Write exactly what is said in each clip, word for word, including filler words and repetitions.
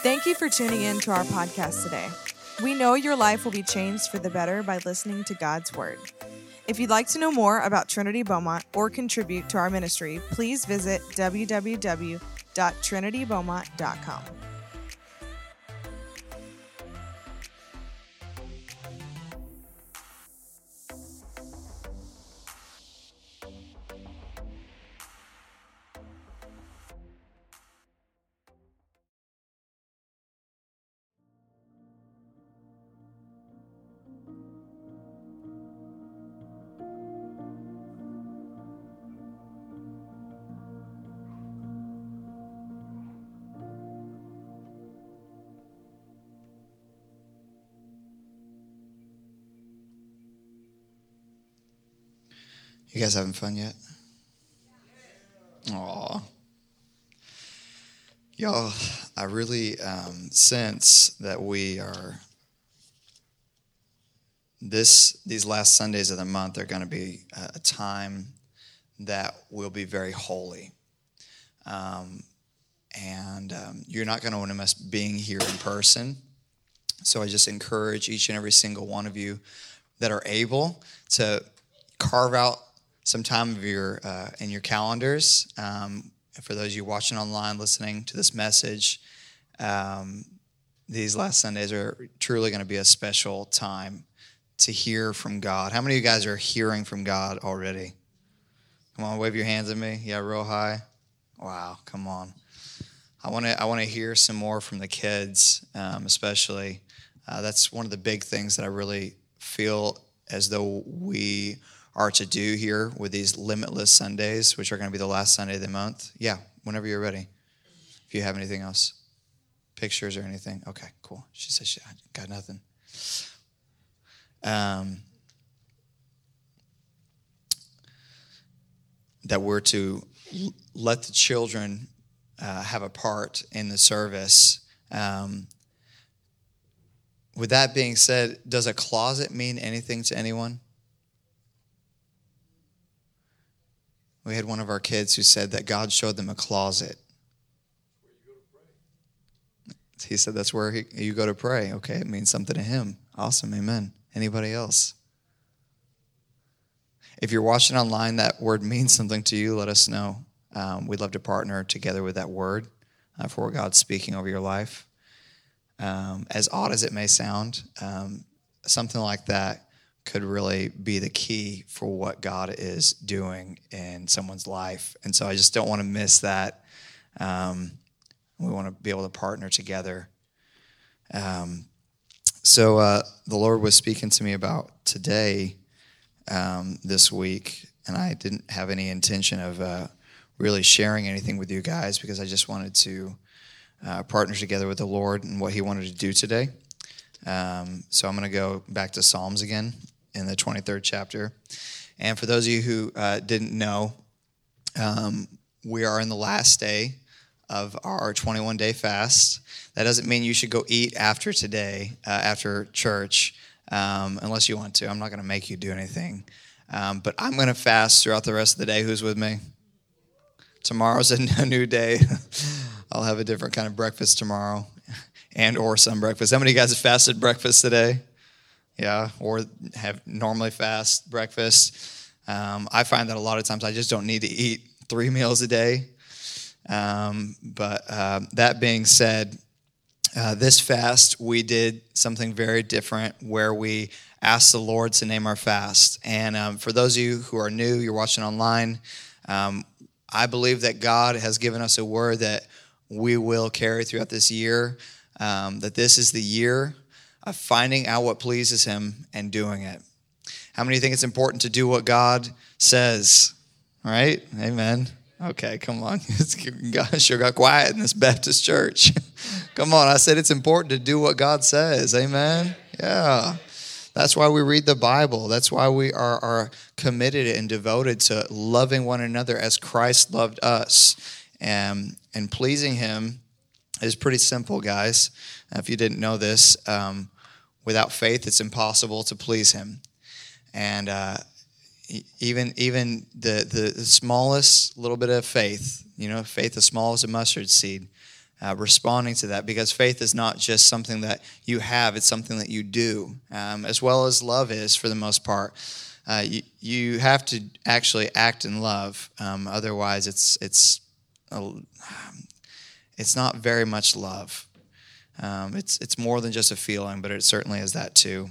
Thank you for tuning in to our podcast today. We know your life will be changed for the better by listening to God's Word. If you'd like to know more about Trinity Beaumont or contribute to our ministry, please visit w w w dot trinity beaumont dot com. You guys having fun yet? Aw. Y'all, I really um, sense that we are, this these last Sundays of the month are going to be a time that will be very holy. Um, and um, you're not going to want to miss being here in person. So I just encourage each and every single one of you that are able to carve out some time of your uh, in your calendars. Um, for those of you watching online, listening to this message, um, these last Sundays are truly going to be a special time to hear from God. How many of you guys are hearing from God already? Come on, wave your hands at me. Yeah, real high. Wow, come on. I want to I want to hear some more from the kids, um, especially. Uh, that's one of the big things that I really feel as though we are to do here with these limitless Sundays, which are going to be the last Sunday of the month. Yeah, whenever you're ready. If you have anything else, pictures or anything. Okay, cool. She said she I got nothing. Um, that we're to let the children uh, have a part in the service. Um, with that being said, does a closet mean anything to anyone? We had one of our kids who said that God showed them a closet. He said that's where he, you go to pray. Okay, it means something to him. Awesome, amen. Anybody else? If you're watching online, that word means something to you, let us know. Um, we'd love to partner together with that word uh, for God's speaking over your life. Um, as odd as it may sound, um, something like that could really be the key for what God is doing in someone's life. And so I just don't want to miss that. Um, we want to be able to partner together. Um, so uh, the Lord was speaking to me about today, um, this week, and I didn't have any intention of uh, really sharing anything with you guys because I just wanted to uh, partner together with the Lord and what he wanted to do today. Um, so I'm going to go back to Psalms again, in the twenty-third chapter. And for those of you who uh, didn't know, um, we are in the last day of our twenty-one day fast. That doesn't mean you should go eat after today, uh, after church, um, unless you want to. I'm not going to make you do anything. Um, but I'm going to fast throughout the rest of the day. Who's with me? Tomorrow's a new day. I'll have a different kind of breakfast tomorrow and or some breakfast. How many of you guys have fasted breakfast today? Yeah, or have normally fast breakfast. Um, I find that a lot of times I just don't need to eat three meals a day. Um, but uh, that being said, uh, this fast we did something very different where we asked the Lord to name our fast. And um, for those of you who are new, you're watching online, um, I believe that God has given us a word that we will carry throughout this year, um, that this is the year of finding out what pleases him and doing it. How many think it's important to do what God says? All right? Amen. Okay, come on. God sure got quiet in this Baptist church. Come on. I said it's important to do what God says. Amen? Yeah. That's why we read the Bible. That's why we are, are committed and devoted to loving one another as Christ loved us. And, and pleasing him is pretty simple, guys. If you didn't know this, um, without faith, it's impossible to please him. And uh, even even the, the smallest little bit of faith, you know, faith as small as a mustard seed, uh, responding to that, because faith is not just something that you have, it's something that you do, um, as well as love is for the most part. Uh, you, you have to actually act in love, um, otherwise it's it's a, it's not very much love. Um, it's it's more than just a feeling, but it certainly is that too.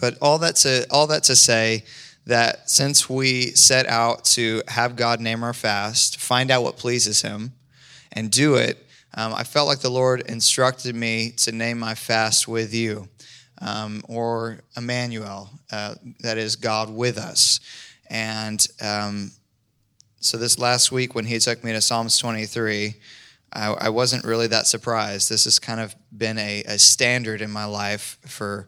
But all that to all that to say that since we set out to have God name our fast, find out what pleases Him, and do it, um, I felt like the Lord instructed me to name my fast with you. Um, or Emmanuel, uh, that is God with us. And um, so this last week when he took me to Psalms twenty-three, I, I wasn't really that surprised. This has kind of been a, a standard in my life for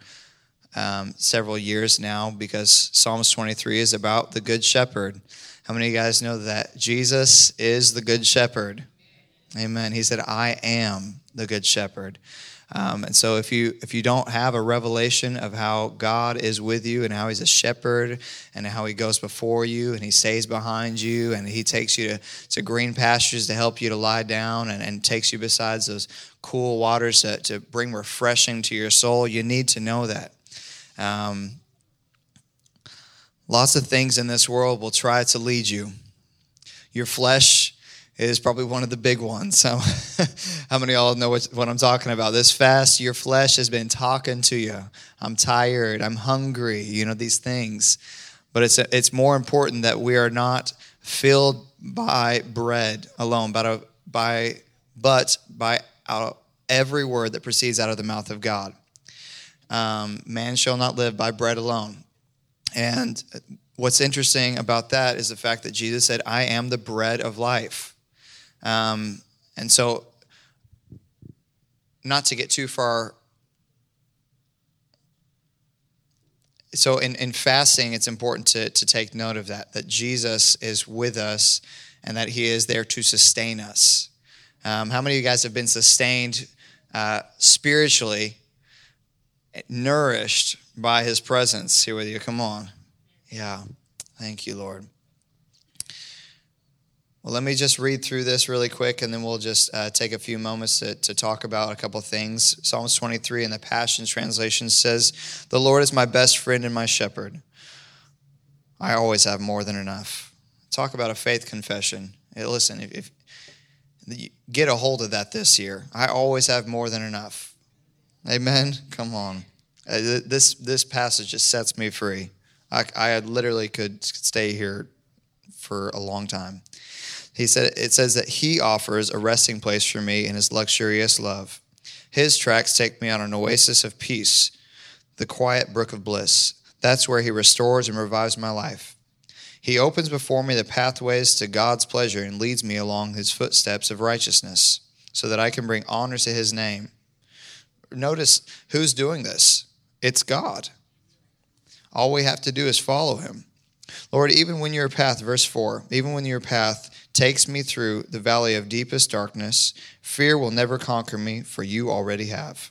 um, several years now, because Psalms twenty-three is about the Good Shepherd. How many of you guys know that Jesus is the Good Shepherd? Amen. He said, I am the Good Shepherd. Um, and so if you if you don't have a revelation of how God is with you and how he's a shepherd and how he goes before you and he stays behind you and he takes you to, to green pastures to help you to lie down and, and takes you besides those cool waters to, to bring refreshing to your soul, you need to know that. Um, lots of things in this world will try to lead you. Your flesh is probably one of the big ones. So how many of y'all know what, what I'm talking about? This fast, your flesh has been talking to you. I'm tired. I'm hungry. You know, these things. But it's it's more important that we are not filled by bread alone, but by, but by out, every word that proceeds out of the mouth of God. Um, man shall not live by bread alone. And what's interesting about that is the fact that Jesus said, I am the bread of life. Um, and so, not to get too far, so in, in fasting, it's important to, to take note of that, that Jesus is with us and that he is there to sustain us. Um, how many of you guys have been sustained uh, spiritually, nourished by his presence here with you? Come on. Yeah. Thank you, Lord. Well, let me just read through this really quick, and then we'll just uh, take a few moments to, to talk about a couple of things. Psalms twenty-three in the Passion Translation says, the Lord is my best friend and my shepherd. I always have more than enough. Talk about a faith confession. Hey, listen, if, if get a hold of that this year. I always have more than enough. Amen? Come on. Uh, this this passage just sets me free. I, I literally could stay here for a long time. He said, it says that he offers a resting place for me in his luxurious love. His tracks take me on an oasis of peace, the quiet brook of bliss. That's where he restores and revives my life. He opens before me the pathways to God's pleasure and leads me along his footsteps of righteousness so that I can bring honor to his name. Notice who's doing this. It's God. All we have to do is follow him. Lord, even when your path, verse four, even when your path takes me through the valley of deepest darkness, fear will never conquer me, for you already have.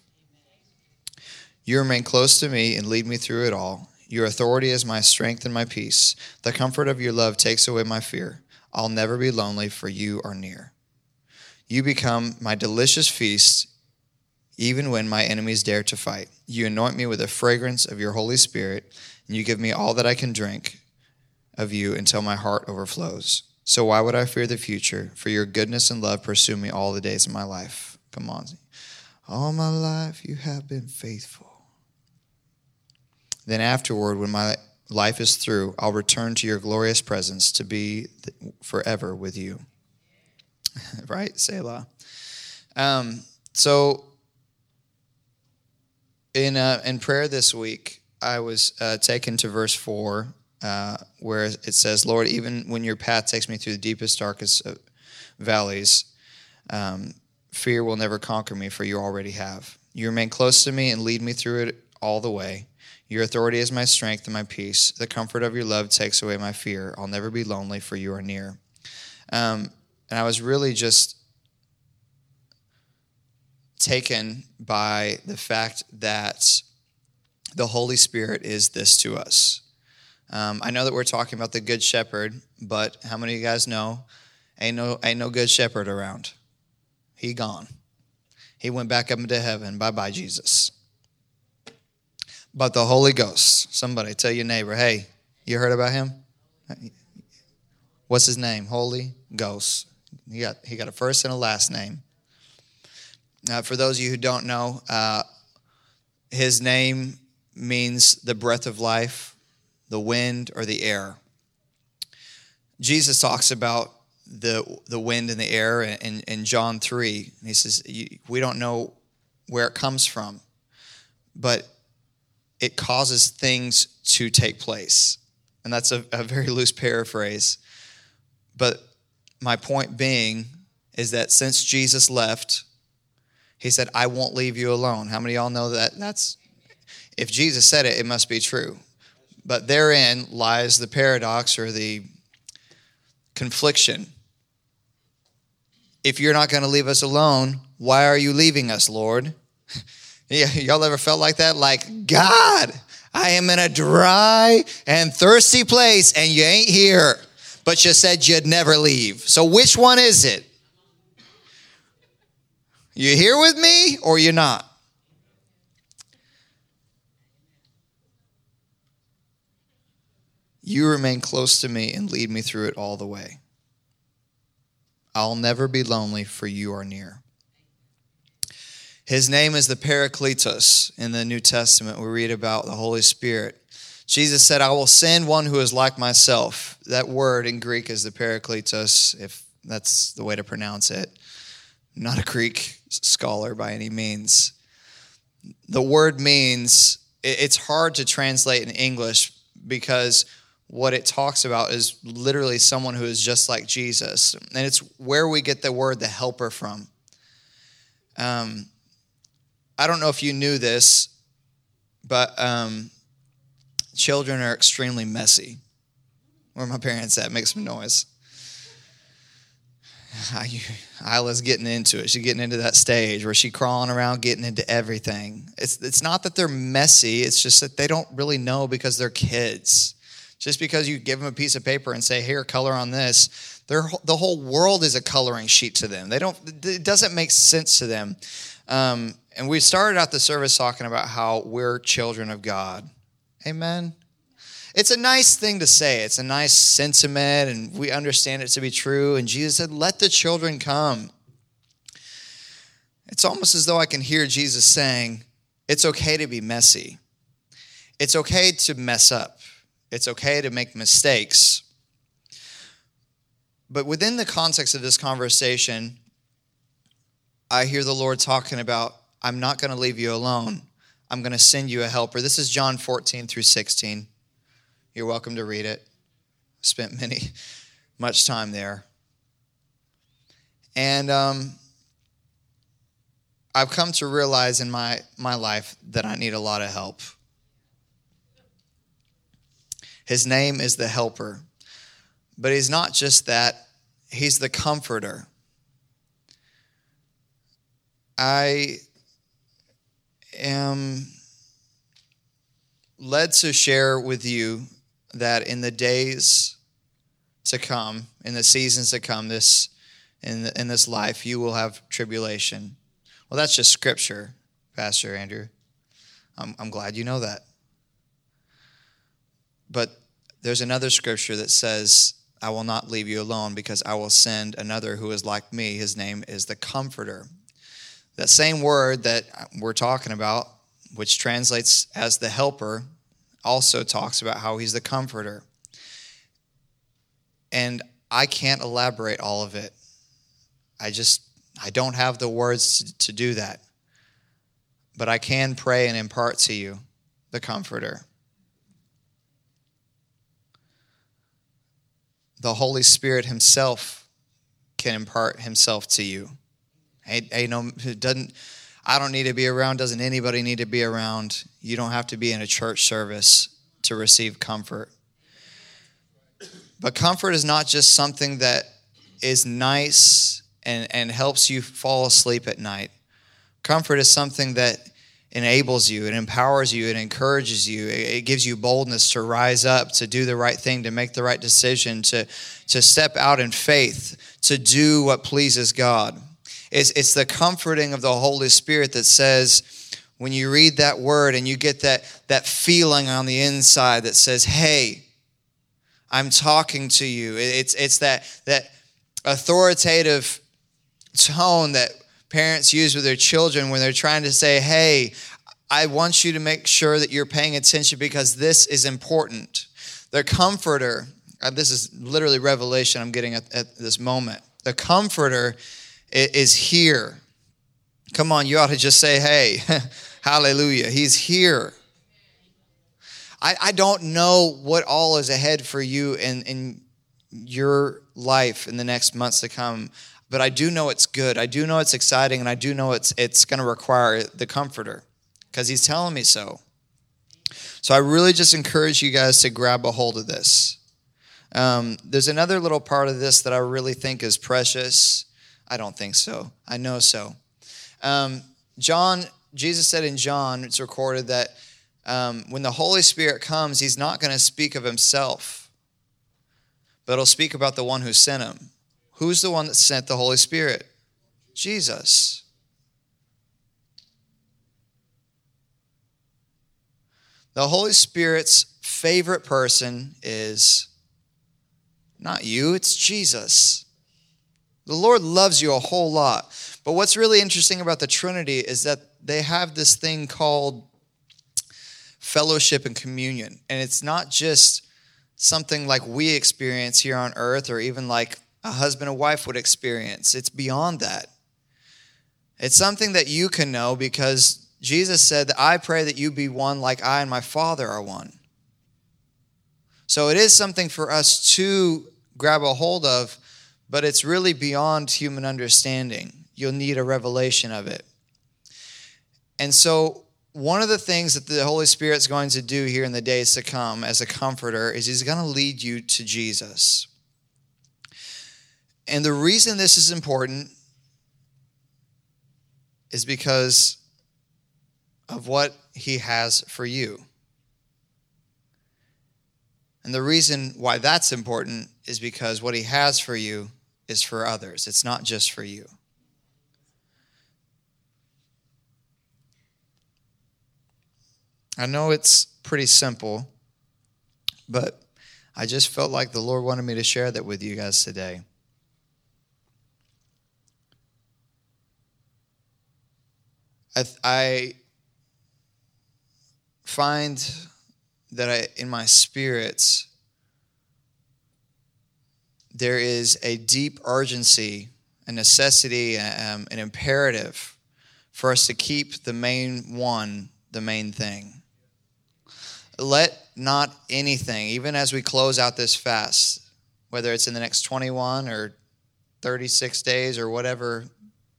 You remain close to me and lead me through it all. Your authority is my strength and my peace. The comfort of your love takes away my fear. I'll never be lonely, for you are near. You become my delicious feast, even when my enemies dare to fight. You anoint me with the fragrance of your Holy Spirit, and you give me all that I can drink of you until my heart overflows. So why would I fear the future? For your goodness and love pursue me all the days of my life. Come on. All my life you have been faithful. Then afterward, when my life is through, I'll return to your glorious presence to be forever with you. Right? Selah. Um, so in uh, in prayer this week, I was uh, taken to verse four. Uh, where it says, Lord, even when your path takes me through the deepest, darkest uh, valleys, um, fear will never conquer me, for you already have. You remain close to me and lead me through it all the way. Your authority is my strength and my peace. The comfort of your love takes away my fear. I'll never be lonely, for you are near. Um, and I was really just taken by the fact that the Holy Spirit is this to us. Um, I know that we're talking about the Good Shepherd, but how many of you guys know, ain't no, ain't no Good Shepherd around. He gone. He went back up into heaven. Bye-bye, Jesus. But the Holy Ghost, somebody tell your neighbor, hey, you heard about him? What's his name? Holy Ghost. He got, he got a first and a last name. Now, for those of you who don't know, uh, his name means the breath of life, the wind, or the air. Jesus talks about the the wind and the air in, in John three. And he says, we don't know where it comes from, but it causes things to take place. And that's a, a very loose paraphrase. But my point being is that since Jesus left, he said, I won't leave you alone. How many of y'all know that? That's, if Jesus said it, it must be true. But therein lies the paradox or the confliction. If you're not going to leave us alone, why are you leaving us, Lord? Yeah, y'all ever felt like that? Like, God, I am in a dry and thirsty place, and you ain't here. But you said you'd never leave. So which one is it? You here with me or you're not? You remain close to me and lead me through it all the way. I'll never be lonely, for you are near. His name is the Parakletos in the New Testament. We read about the Holy Spirit. Jesus said, I will send one who is like myself. That word in Greek is the Parakletos, if that's the way to pronounce it. I'm not a Greek scholar by any means. The word means, it's hard to translate in English because what it talks about is literally someone who is just like Jesus. And it's where we get the word the helper from. Um, I don't know if you knew this, but... Um, Children are extremely messy. Where are my parents at? Make some noise. Isla's getting into it. She's getting into that stage where she's crawling around, getting into everything. It's it's not that they're messy. It's just that they don't really know because they're kids. Just because you give them a piece of paper and say, here, color on this, their the whole world is a coloring sheet to them. They don't. It doesn't make sense to them. Um, and we started out the service talking about how we're children of God. Amen. It's a nice thing to say. It's a nice sentiment, and we understand it to be true. And Jesus said, let the children come. It's almost as though I can hear Jesus saying, it's okay to be messy. It's okay to mess up. It's okay to make mistakes. But within the context of this conversation, I hear the Lord talking about, I'm not going to leave you alone. I'm going to send you a helper. This is John fourteen through sixteen. You're welcome to read it. Spent many, much time there. And um, I've come to realize in my, my life that I need a lot of help. His name is the helper. But he's not just that. He's the comforter. I... am led to share with you that in the days to come, in the seasons to come, this in the, in this life, you will have tribulation. Well, that's just scripture, Pastor Andrew. I'm, I'm glad you know that. But there's another scripture that says, I will not leave you alone because I will send another who is like me. His name is the Comforter. That same word that we're talking about, which translates as the helper, also talks about how he's the comforter. And I can't elaborate all of it. I just, I don't have the words to, to do that. But I can pray and impart to you the comforter. The Holy Spirit himself can impart himself to you. Hey, hey, no, it doesn't, I don't need to be around. Doesn't anybody need to be around? You don't have to be in a church service to receive comfort. But comfort is not just something that is nice and, and helps you fall asleep at night. Comfort is something that enables you, it empowers you, it encourages you, it, it gives you boldness to rise up, to do the right thing, to make the right decision, to, to step out in faith, to do what pleases God. It's, it's the comforting of the Holy Spirit that says, when you read that word and you get that, that feeling on the inside that says, hey, I'm talking to you. It's, it's that, that authoritative tone that parents use with their children when they're trying to say, hey, I want you to make sure that you're paying attention because this is important. The comforter, this is literally revelation I'm getting at, at this moment. The comforter is here. Come on, you ought to just say, hey, hallelujah, he's here. I, I don't know what all is ahead for you in, in your life in the next months to come, but I do know it's good. I do know it's exciting, and I do know it's it's going to require the comforter because he's telling me so. So I really just encourage you guys to grab a hold of this. Um, there's another little part of this that I really think is precious. I don't think so. I know so. Um, John, Jesus said in John, it's recorded that um, when the Holy Spirit comes, he's not going to speak of himself, but he'll speak about the one who sent him. Who's the one that sent the Holy Spirit? Jesus. The Holy Spirit's favorite person is not you, it's Jesus. The Lord loves you a whole lot. But what's really interesting about the Trinity is that they have this thing called fellowship and communion. And it's not just something like we experience here on earth or even like a husband and wife would experience. It's beyond that. It's something that you can know because Jesus said that I pray that you be one like I and my Father are one. So it is something for us to grab a hold of, but it's really beyond human understanding. You'll need a revelation of it. And so one of the things that the Holy Spirit's going to do here in the days to come as a comforter is he's going to lead you to Jesus. And the reason this is important is because of what he has for you. And the reason why that's important is because what he has for you is for others. It's not just for you. I know it's pretty simple, but I just felt like the Lord wanted me to share that with you guys today. I, I find that I, in my spirits, there is a deep urgency, a necessity, um, an imperative for us to keep the main one, the main thing. Let not anything, even as we close out this fast, whether it's in the next twenty-one or thirty-six days or whatever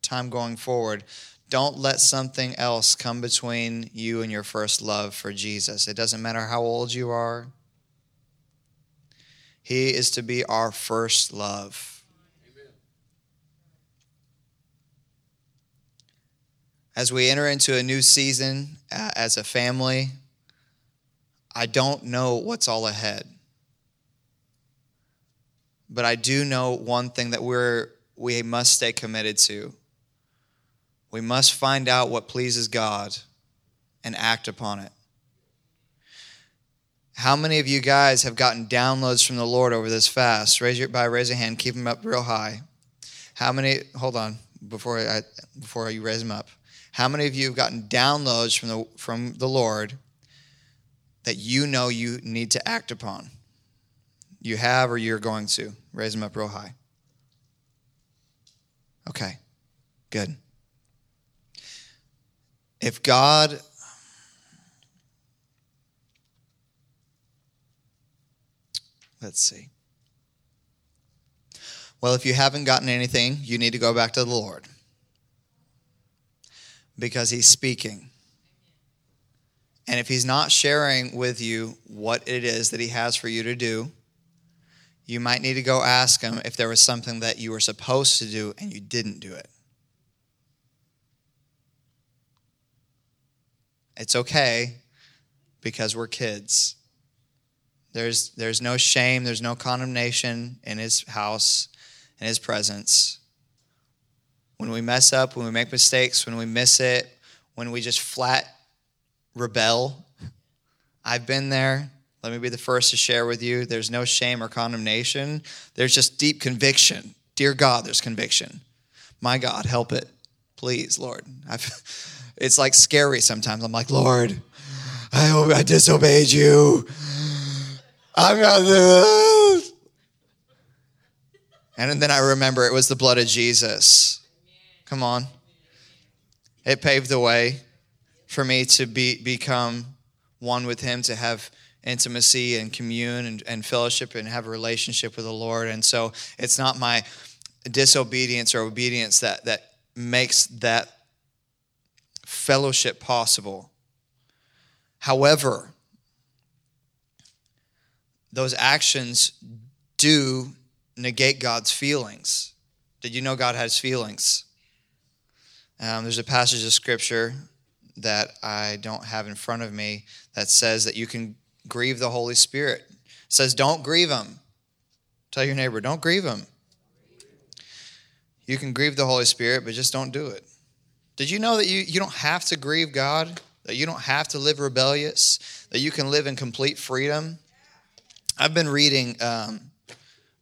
time going forward, don't let something else come between you and your first love for Jesus. It doesn't matter how old you are. He is to be our first love. Amen. As we enter into a new season uh, as a family, I don't know what's all ahead. But I do know one thing that we're we must stay committed to. We must find out what pleases God and act upon it. How many of you guys have gotten downloads from the Lord over this fast? Raise your by raise a hand, keep them up real high. How many? Hold on before I before you raise them up. How many of you have gotten downloads from the from the Lord that you know you need to act upon? You have or you're going to. Raise them up real high. Okay, good. If God, let's see. Well, if you haven't gotten anything, you need to go back to the Lord because he's speaking. And if he's not sharing with you what it is that he has for you to do, you might need to go ask him if there was something that you were supposed to do and you didn't do it. It's okay because we're kids. There's there's no shame, there's no condemnation in his house, in his presence. when we mess up, when we make mistakes, when we miss it, when we just flat rebel. I've been there. Let me be the first to share with you. There's no shame or condemnation. There's just deep conviction. Dear God, there's conviction. My God, help it. Please, Lord. I've, it's like scary sometimes. I'm like, Lord, I hope I disobeyed you. I'm not the... And then I remember it was the blood of Jesus. Come on. It paved the way for me to be become one with him, to have intimacy and commune and, and fellowship and have a relationship with the Lord. And so it's not my disobedience or obedience that, that makes that fellowship possible. However, those actions do negate God's feelings. Did you know God has feelings? Um, there's a passage of Scripture that I don't have in front of me that says that you can grieve the Holy Spirit. It says, don't grieve him. Tell your neighbor, don't grieve him. You can grieve the Holy Spirit, but just don't do it. Did you know that you, you don't have to grieve God? That you don't have to live rebellious? That you can live in complete freedom? I've been reading um,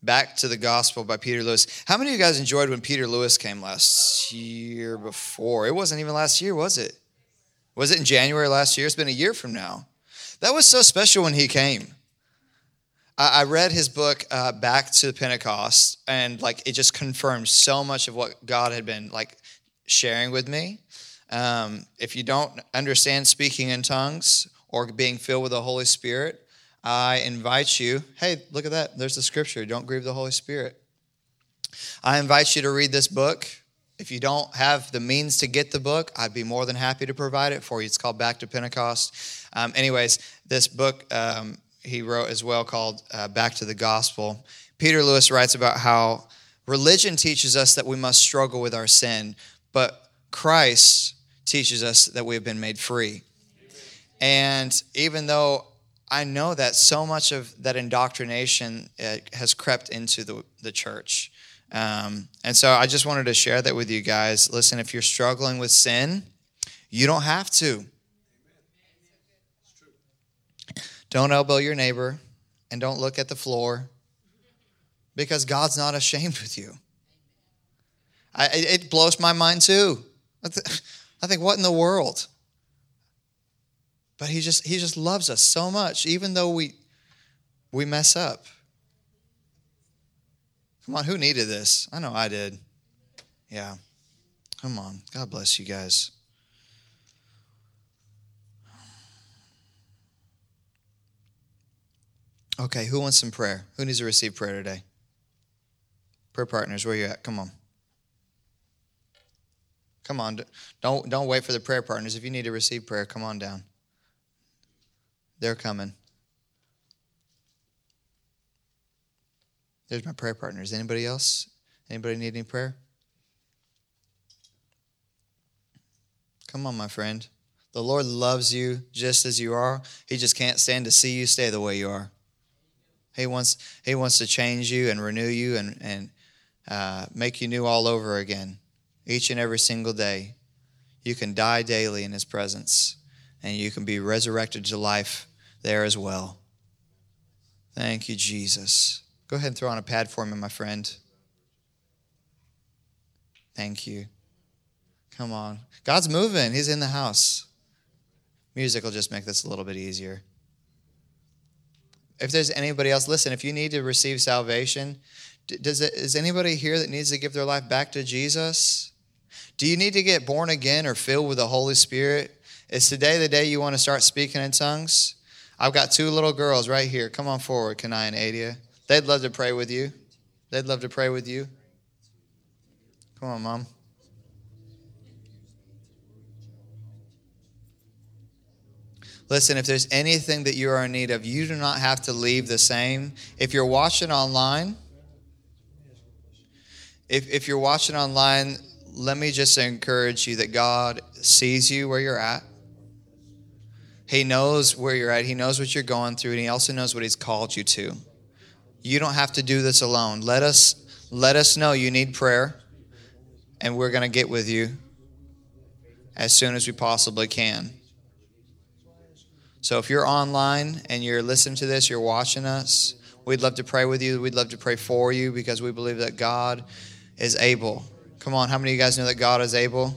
Back to the Gospel by Peter Lewis. How many of you guys enjoyed when Peter Lewis came last year before? It wasn't even last year, was it? Was it in January last year? It's been a year from now. That was so special when he came. I, I read his book, uh, Back to Pentecost, and like it just confirmed so much of what God had been like sharing with me. Um, if you don't understand speaking in tongues or being filled with the Holy Spirit, I invite you, hey, look at that. There's the scripture. Don't grieve the Holy Spirit. I invite you to read this book. If you don't have the means to get the book, I'd be more than happy to provide it for you. It's called Back to Pentecost. Um, anyways, this book um, he wrote as well called uh, Back to the Gospel. Peter Lewis writes about how religion teaches us that we must struggle with our sin, but Christ teaches us that we have been made free. And even though I know that so much of that indoctrination uh, has crept into the, the church. Um, and so I just wanted to share that with you guys. Listen, if you're struggling with sin, you don't have to. Don't elbow your neighbor and don't look at the floor because God's not ashamed with you. I, it blows my mind too. I think, what in the world? But he just he just loves us so much, even though we we mess up. Come on, who needed this? I know I did. Yeah. Come on. God bless you guys. Okay, who wants some prayer? Who needs to receive prayer today? Prayer partners, where you at? Come on. Come on. Don't, don't wait for the prayer partners. If you need to receive prayer, come on down. They're coming. There's my prayer partners. Anybody else? Anybody need any prayer? Come on, my friend. The Lord loves you just as you are. He just can't stand to see you stay the way you are. He wants He wants to change you and renew you and, and uh, make you new all over again. Each and every single day. You can die daily in His presence. And you can be resurrected to life there as well. Thank you, Jesus. Go ahead and throw on a pad for me, my friend. Thank you. Come on. God's moving. He's in the house. Music will just make this a little bit easier. If there's anybody else, listen, if you need to receive salvation, does it, is anybody here that needs to give their life back to Jesus? Do you need to get born again or filled with the Holy Spirit? Is today the day you want to start speaking in tongues? I've got two little girls right here. Come on forward, Kanai and Adia. They'd love to pray with you. They'd love to pray with you. Come on, Mom. Listen, if there's anything that you are in need of, you do not have to leave the same. If you're watching online, if, if you're watching online, let me just encourage you that God sees you where you're at. He knows where you're at. He knows what you're going through, and He also knows what He's called you to. You don't have to do this alone. Let us let us know you need prayer. and we're going to get with you as soon as we possibly can. So if you're online and you're listening to this, you're watching us, we'd love to pray with you. We'd love to pray for you because we believe that God is able. Come on, how many of you guys know that God is able?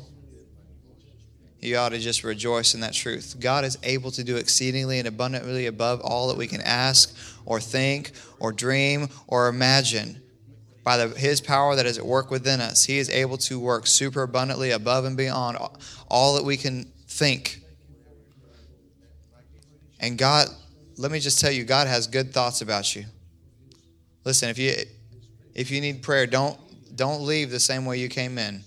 You ought to just rejoice in that truth. God is able to do exceedingly and abundantly above all that we can ask or think or dream or imagine. By the, his power that is at work within us, he is able to work super abundantly above and beyond all that we can think. And God, let me just tell you, God has good thoughts about you. Listen, if you if you need prayer, don't don't leave the same way you came in.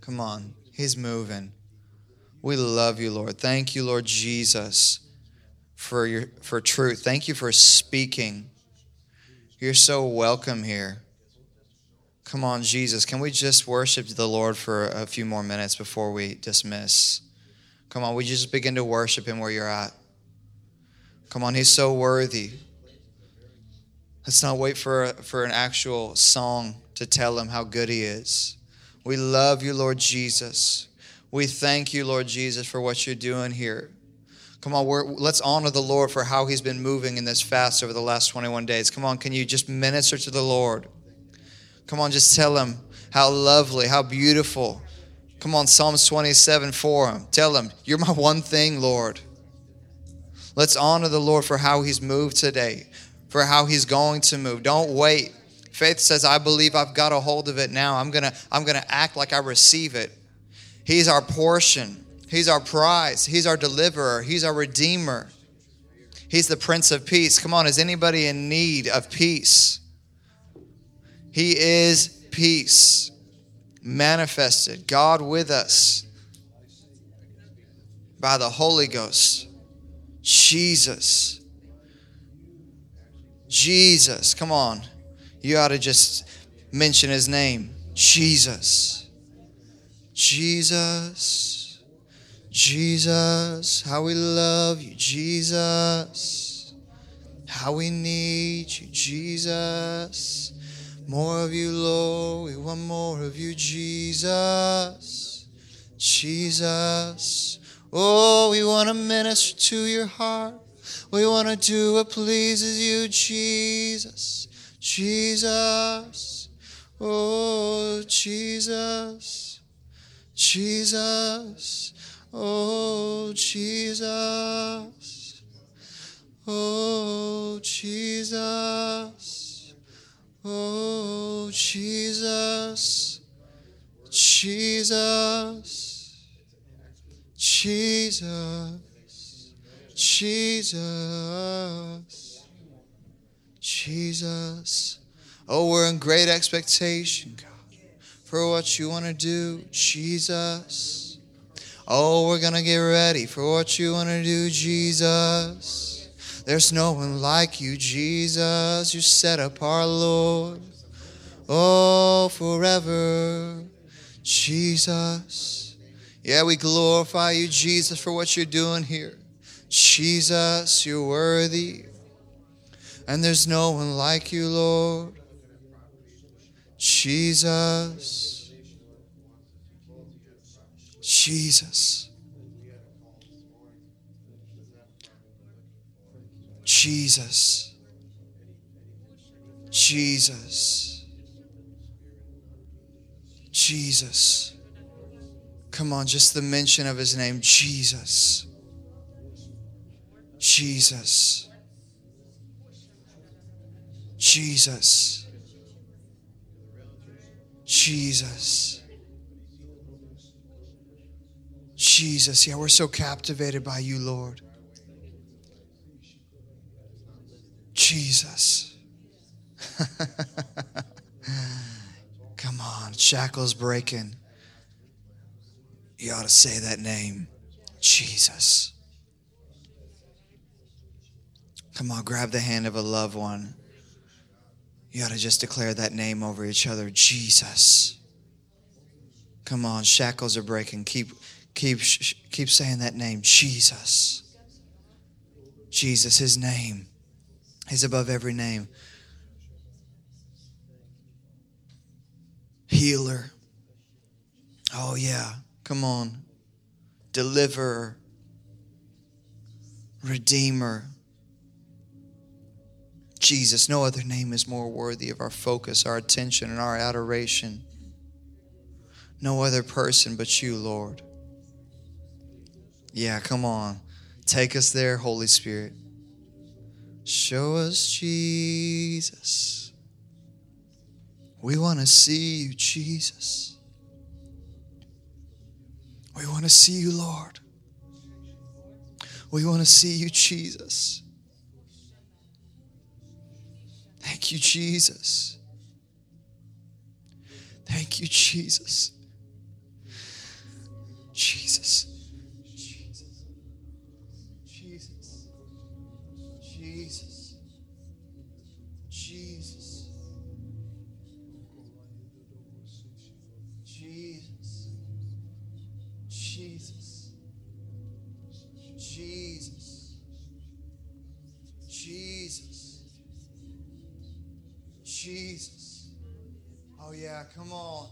Come on. He's moving. We love you, Lord. Thank you, Lord Jesus, for your for truth. Thank you for speaking. You're so welcome here. Come on, Jesus. Can we just worship the Lord for a few more minutes before we dismiss? Come on, we just begin to worship him where you're at. Come on, he's so worthy. Let's not wait for, for an actual song to tell him how good he is. We love you, Lord Jesus. We thank you, Lord Jesus, for what you're doing here. Come on, we're, let's honor the Lord for how he's been moving in this fast over the last twenty-one days. Come on, can you just minister to the Lord? Come on, just tell him how lovely, how beautiful. Come on, Psalms twenty-seven for him. Tell him, you're my one thing, Lord. Let's honor the Lord for how he's moved today, for how he's going to move. Don't wait. Faith says, I believe I've got a hold of it now. I'm going to I'm gonna act like I receive it. He's our portion. He's our prize. He's our deliverer. He's our redeemer. He's the Prince of Peace. Come on, is anybody in need of peace? He is peace manifested. God with us by the Holy Ghost. Jesus. Jesus. Come on. You ought to just mention his name. Jesus. Jesus. Jesus. How we love you, Jesus. How we need you, Jesus. More of you, Lord. We want more of you, Jesus. Jesus. Oh, we want to minister to your heart. We want to do what pleases you, Jesus. Jesus, oh, Jesus, Jesus, oh, Jesus, oh, Jesus, oh, Jesus, Jesus, Jesus, Jesus. Jesus, oh, we're in great expectation, God, for what you want to do, Jesus. Oh, we're going to get ready for what you want to do, Jesus. There's no one like you, Jesus. You set apart, Lord, oh, forever, Jesus. Yeah, we glorify you, Jesus, for what you're doing here. Jesus, you're worthy. And there's no one like you, Lord. Jesus. Jesus. Jesus. Jesus. Jesus. Come on, just the mention of his name, Jesus. Jesus. Jesus, Jesus, Jesus. Yeah, we're so captivated by you, Lord. Jesus. Come on, shackles breaking. You ought to say that name, Jesus. Come on, grab the hand of a loved one. You ought to just declare that name over each other, Jesus. Come on, shackles are breaking. Keep, keep, sh- keep saying that name, Jesus. Jesus, his name. He's above every name. Healer. Oh, yeah. Come on. Deliverer. Redeemer. Jesus, no other name is more worthy of our focus, our attention, and our adoration. No other person but you, Lord. Yeah, come on. Take us there, Holy Spirit. Show us Jesus. We want to see you, Jesus. We want to see you, Lord. We want to see you, Jesus. Thank you, Jesus. Thank you, Jesus. Jesus. Jesus. Jesus. Jesus. Jesus. Jesus. Jesus. Jesus. Jesus. Jesus. Oh, yeah, come on.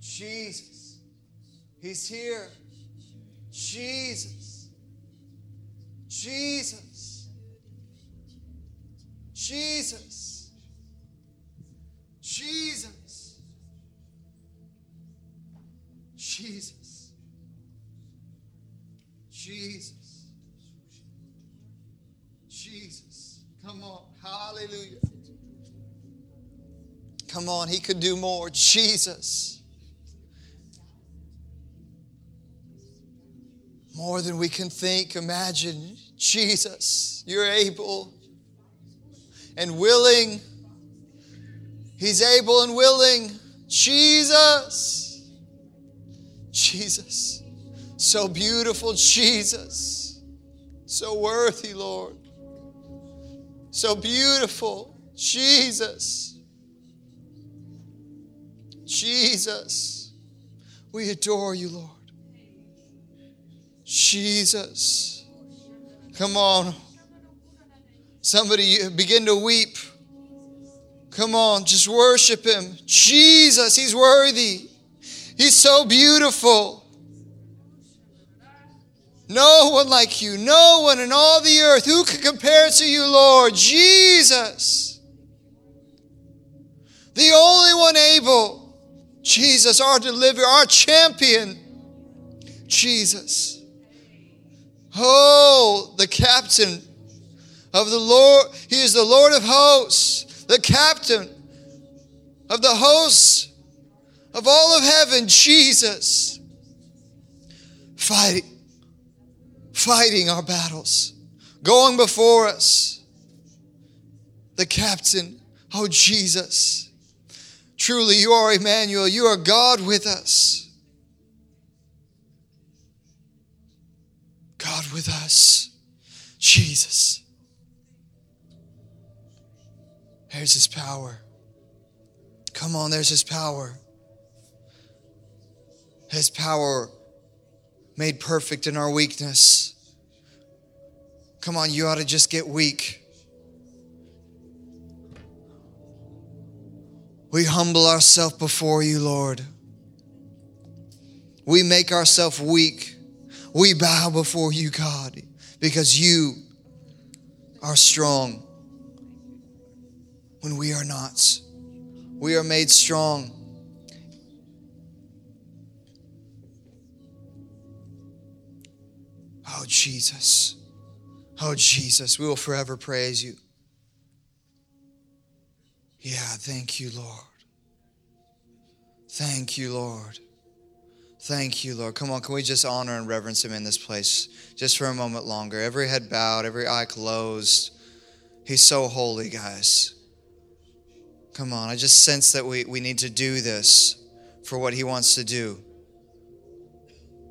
Jesus. He's here. Jesus. Jesus. Jesus. Jesus. Jesus. Jesus. Jesus. Come on. Hallelujah. Come on, he could do more. Jesus. More than we can think, imagine. Jesus, you're able and willing. He's able and willing. Jesus. Jesus. So beautiful, Jesus. So worthy, Lord. So beautiful, Jesus. Jesus, we adore you, Lord. Jesus, come on. Somebody begin to weep. Come on, just worship him. Jesus, he's worthy. He's so beautiful. No one like you, no one in all the earth. Who can compare to you, Lord? Jesus, the only one able. Jesus, our deliverer, our champion. Jesus. Oh, the captain of the Lord. He is the Lord of hosts, the captain of the hosts of all of heaven. Jesus. Fighting, fighting our battles, going before us. The captain, oh Jesus. Truly, you are Emmanuel. You are God with us. God with us. Jesus. There's his power. Come on, there's his power. His power made perfect in our weakness. Come on, you ought to just get weak. We humble ourselves before you, Lord. We make ourselves weak. We bow before you, God, because you are strong when we are not. We are made strong. Oh, Jesus. Oh, Jesus, we will forever praise you. Yeah, thank you, Lord. Thank you, Lord. Thank you, Lord. Come on, can we just honor and reverence him in this place just for a moment longer? Every head bowed, every eye closed. He's so holy, guys. Come on, I just sense that we, we need to do this for what he wants to do.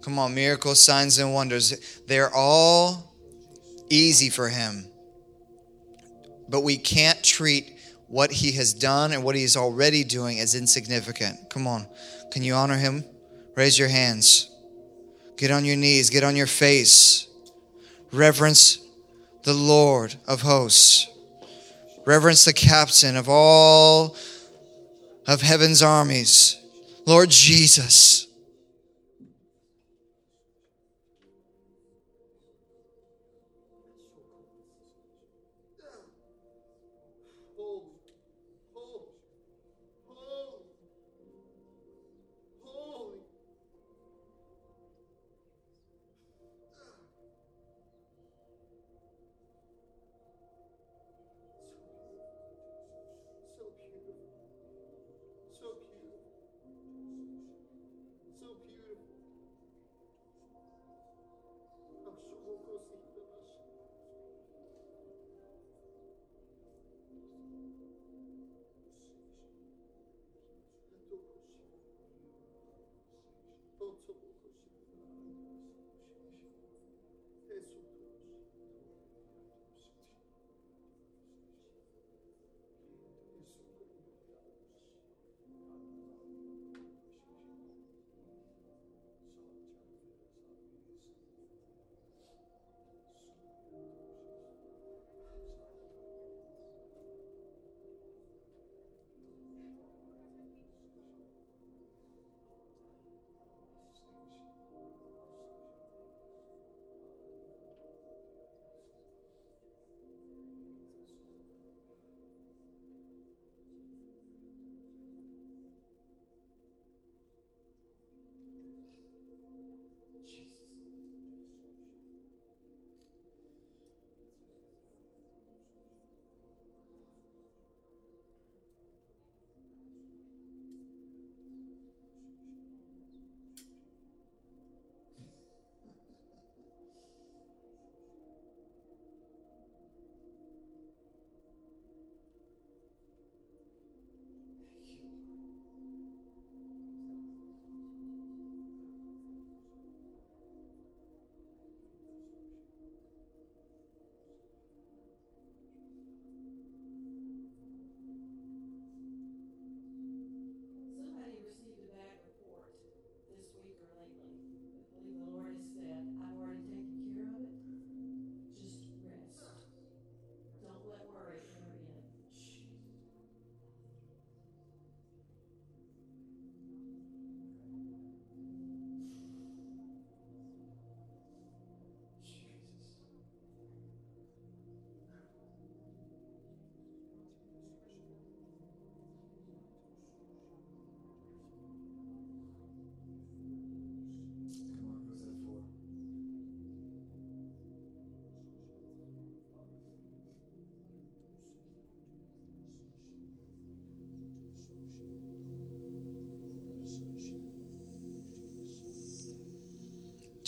Come on, miracles, signs, and wonders. They're all easy for him. But we can't treat what he has done and what he is already doing is insignificant. Come on. Can you honor him? Raise your hands. Get on your knees. Get on your face. Reverence the Lord of hosts. Reverence the captain of all of heaven's armies. Lord Jesus,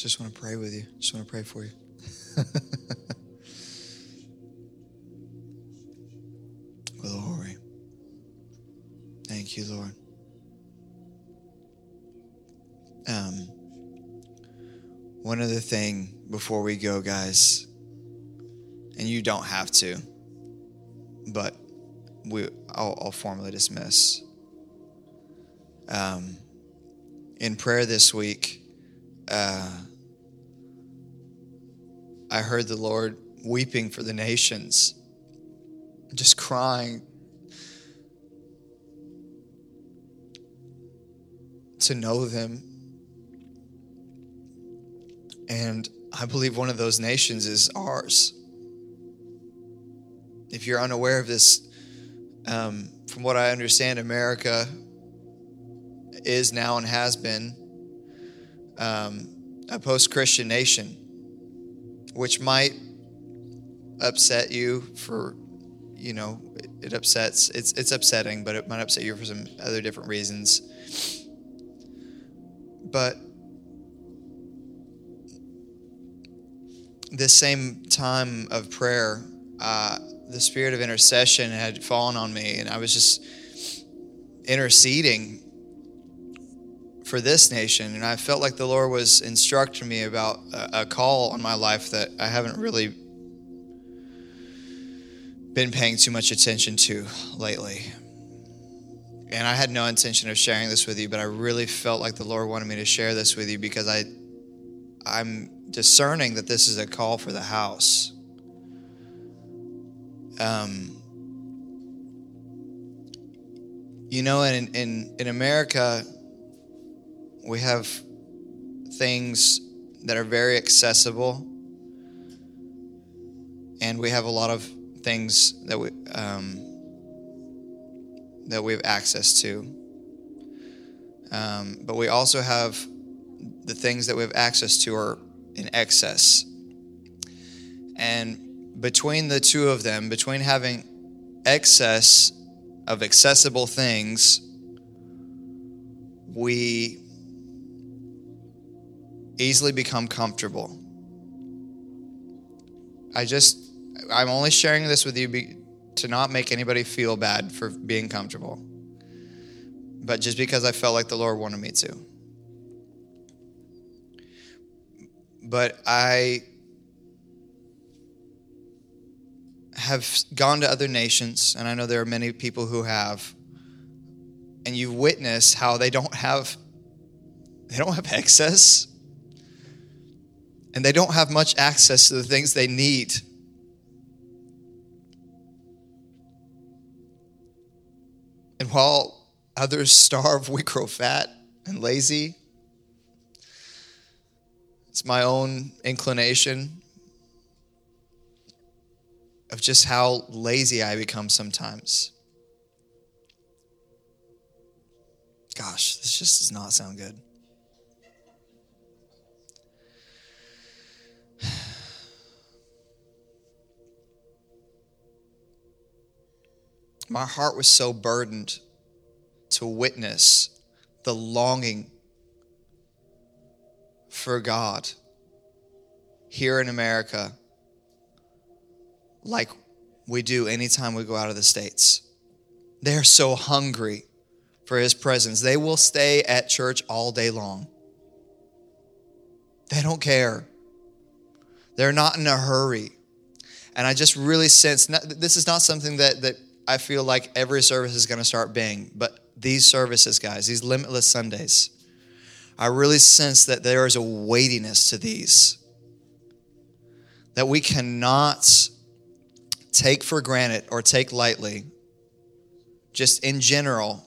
Just want to pray with you. Just want to pray for you. Glory. Thank you, Lord. Um, one other thing before we go, guys, and you don't have to, but we I'll, I'll formally dismiss. Um, in prayer this week, uh, I heard the Lord weeping for the nations, just crying to know them. And I believe one of those nations is ours. If you're unaware of this, um, from what I understand, America is now and has been um, a post-Christian nation, which might upset you for, you know, it, it upsets. It's it's upsetting, but it might upset you for some other different reasons. But this same time of prayer, uh, the spirit of intercession had fallen on me, and I was just interceding for this nation. And I felt like the Lord was instructing me about a, a call on my life that I haven't really been paying too much attention to lately. And I had no intention of sharing this with you, but I really felt like the Lord wanted me to share this with you because I, I'm discerning that this is a call for the house. Um, you know, in, in, in America, we have things that are very accessible, and we have a lot of things that we um, that we have access to. Um, but we also have the things that we have access to are in excess, and between the two of them, between having excess of accessible things, we easily become comfortable. I just, I'm only sharing this with you be, to not make anybody feel bad for being comfortable, but just because I felt like the Lord wanted me to. But I have gone to other nations, and I know there are many people who have, and you witness how they don't have, they don't have excess, and they don't have much access to the things they need. And while others starve, we grow fat and lazy. It's my own inclination of just how lazy I become sometimes. Gosh, this just does not sound good. My heart was so burdened to witness the longing for God here in America, like we do anytime we go out of the States. They're so hungry for his presence. They will stay at church all day long. They don't care. They're not in a hurry. And I just really sense, this is not something that, that I feel like every service is going to start being, but these services, guys, these limitless Sundays, I really sense that there is a weightiness to these, that we cannot take for granted or take lightly, just in general,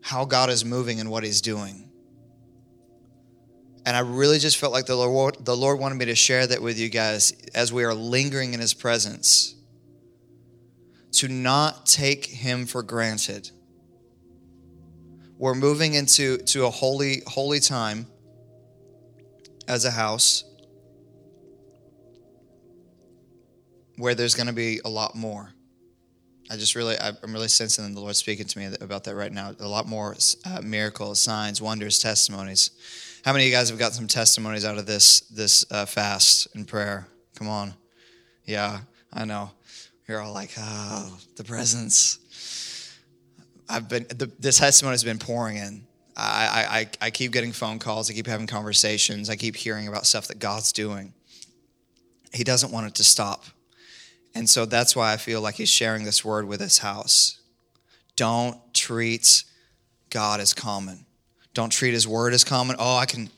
how God is moving and what he's doing. And I really just felt like the Lord, the Lord wanted me to share that with you guys as we are lingering in his presence, to not take him for granted. We're moving into to a holy, holy time as a house, where there's going to be a lot more. I just really, I'm really sensing the Lord speaking to me about that right now. A lot more uh, miracles, signs, wonders, testimonies. How many of you guys have got some testimonies out of this this uh, fast and prayer? Come on. Yeah, I know. You're all like, oh, the presence. I've been, the, this testimony has been pouring in. I, I I keep getting phone calls. I keep having conversations. I keep hearing about stuff that God's doing. He doesn't want it to stop. And so that's why I feel like he's sharing this word with his house. Don't treat God as common. Don't treat his word as common. Oh, I can,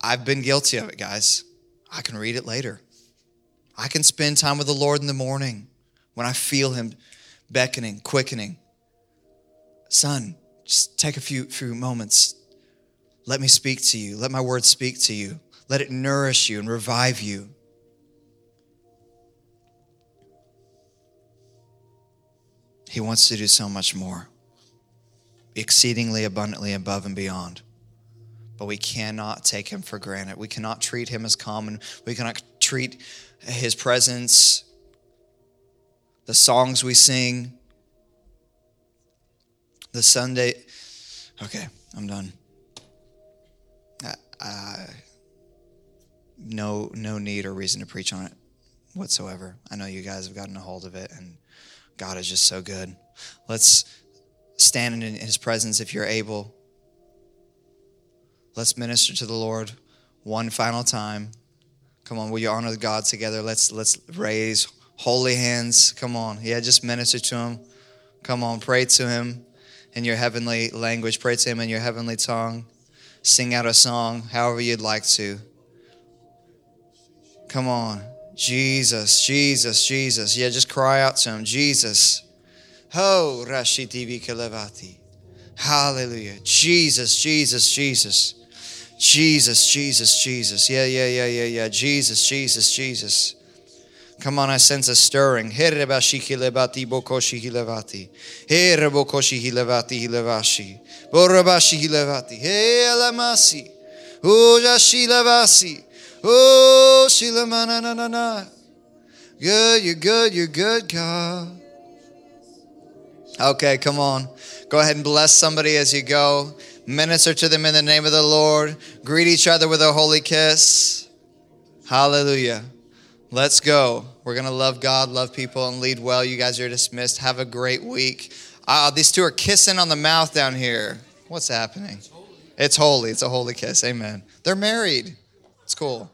I've been guilty of it, guys. I can read it later. I can spend time with the Lord in the morning when I feel him beckoning, quickening. Son, just take a few, few moments. Let me speak to you. Let my word speak to you. Let it nourish you and revive you. He wants to do so much more, exceedingly abundantly above and beyond. But we cannot take him for granted. We cannot treat him as common. We cannot treat his presence, the songs we sing, the Sunday. Okay, I'm done. I, I, no, no need or reason to preach on it whatsoever. I know you guys have gotten a hold of it, and God is just so good. Let's stand in his presence if you're able. Let's minister to the Lord one final time. Come on, will you honor God together? Let's let's raise holy hands. Come on. Yeah, just minister to him. Come on, pray to him in your heavenly language. Pray to him in your heavenly tongue. Sing out a song, however you'd like to. Come on. Jesus, Jesus, Jesus. Yeah, just cry out to him. Jesus. Ho, Rashiti Vikalevati. Hallelujah. Jesus, Jesus, Jesus. Jesus, Jesus, Jesus. Yeah, yeah, yeah, yeah, yeah. Jesus, Jesus, Jesus. Come on, I sense a stirring. Hirebashikilevati bokoshihilevati. Hirebokoshihilavati hilevashi. Borabashihilevati. Helamasi. Ujashilavasi. Oh, Sheila, na na na na. Good, you're good, you're good, God. Okay, come on. Go ahead and bless somebody as you go. Minister to them in the name of the Lord. Greet each other with a holy kiss. Hallelujah. Let's go. We're going to love God, love people, and lead well. You guys are dismissed. Have a great week. Ah, these two are kissing on the mouth down here. What's happening? It's holy. It's holy. It's a holy kiss. Amen. They're married. It's cool.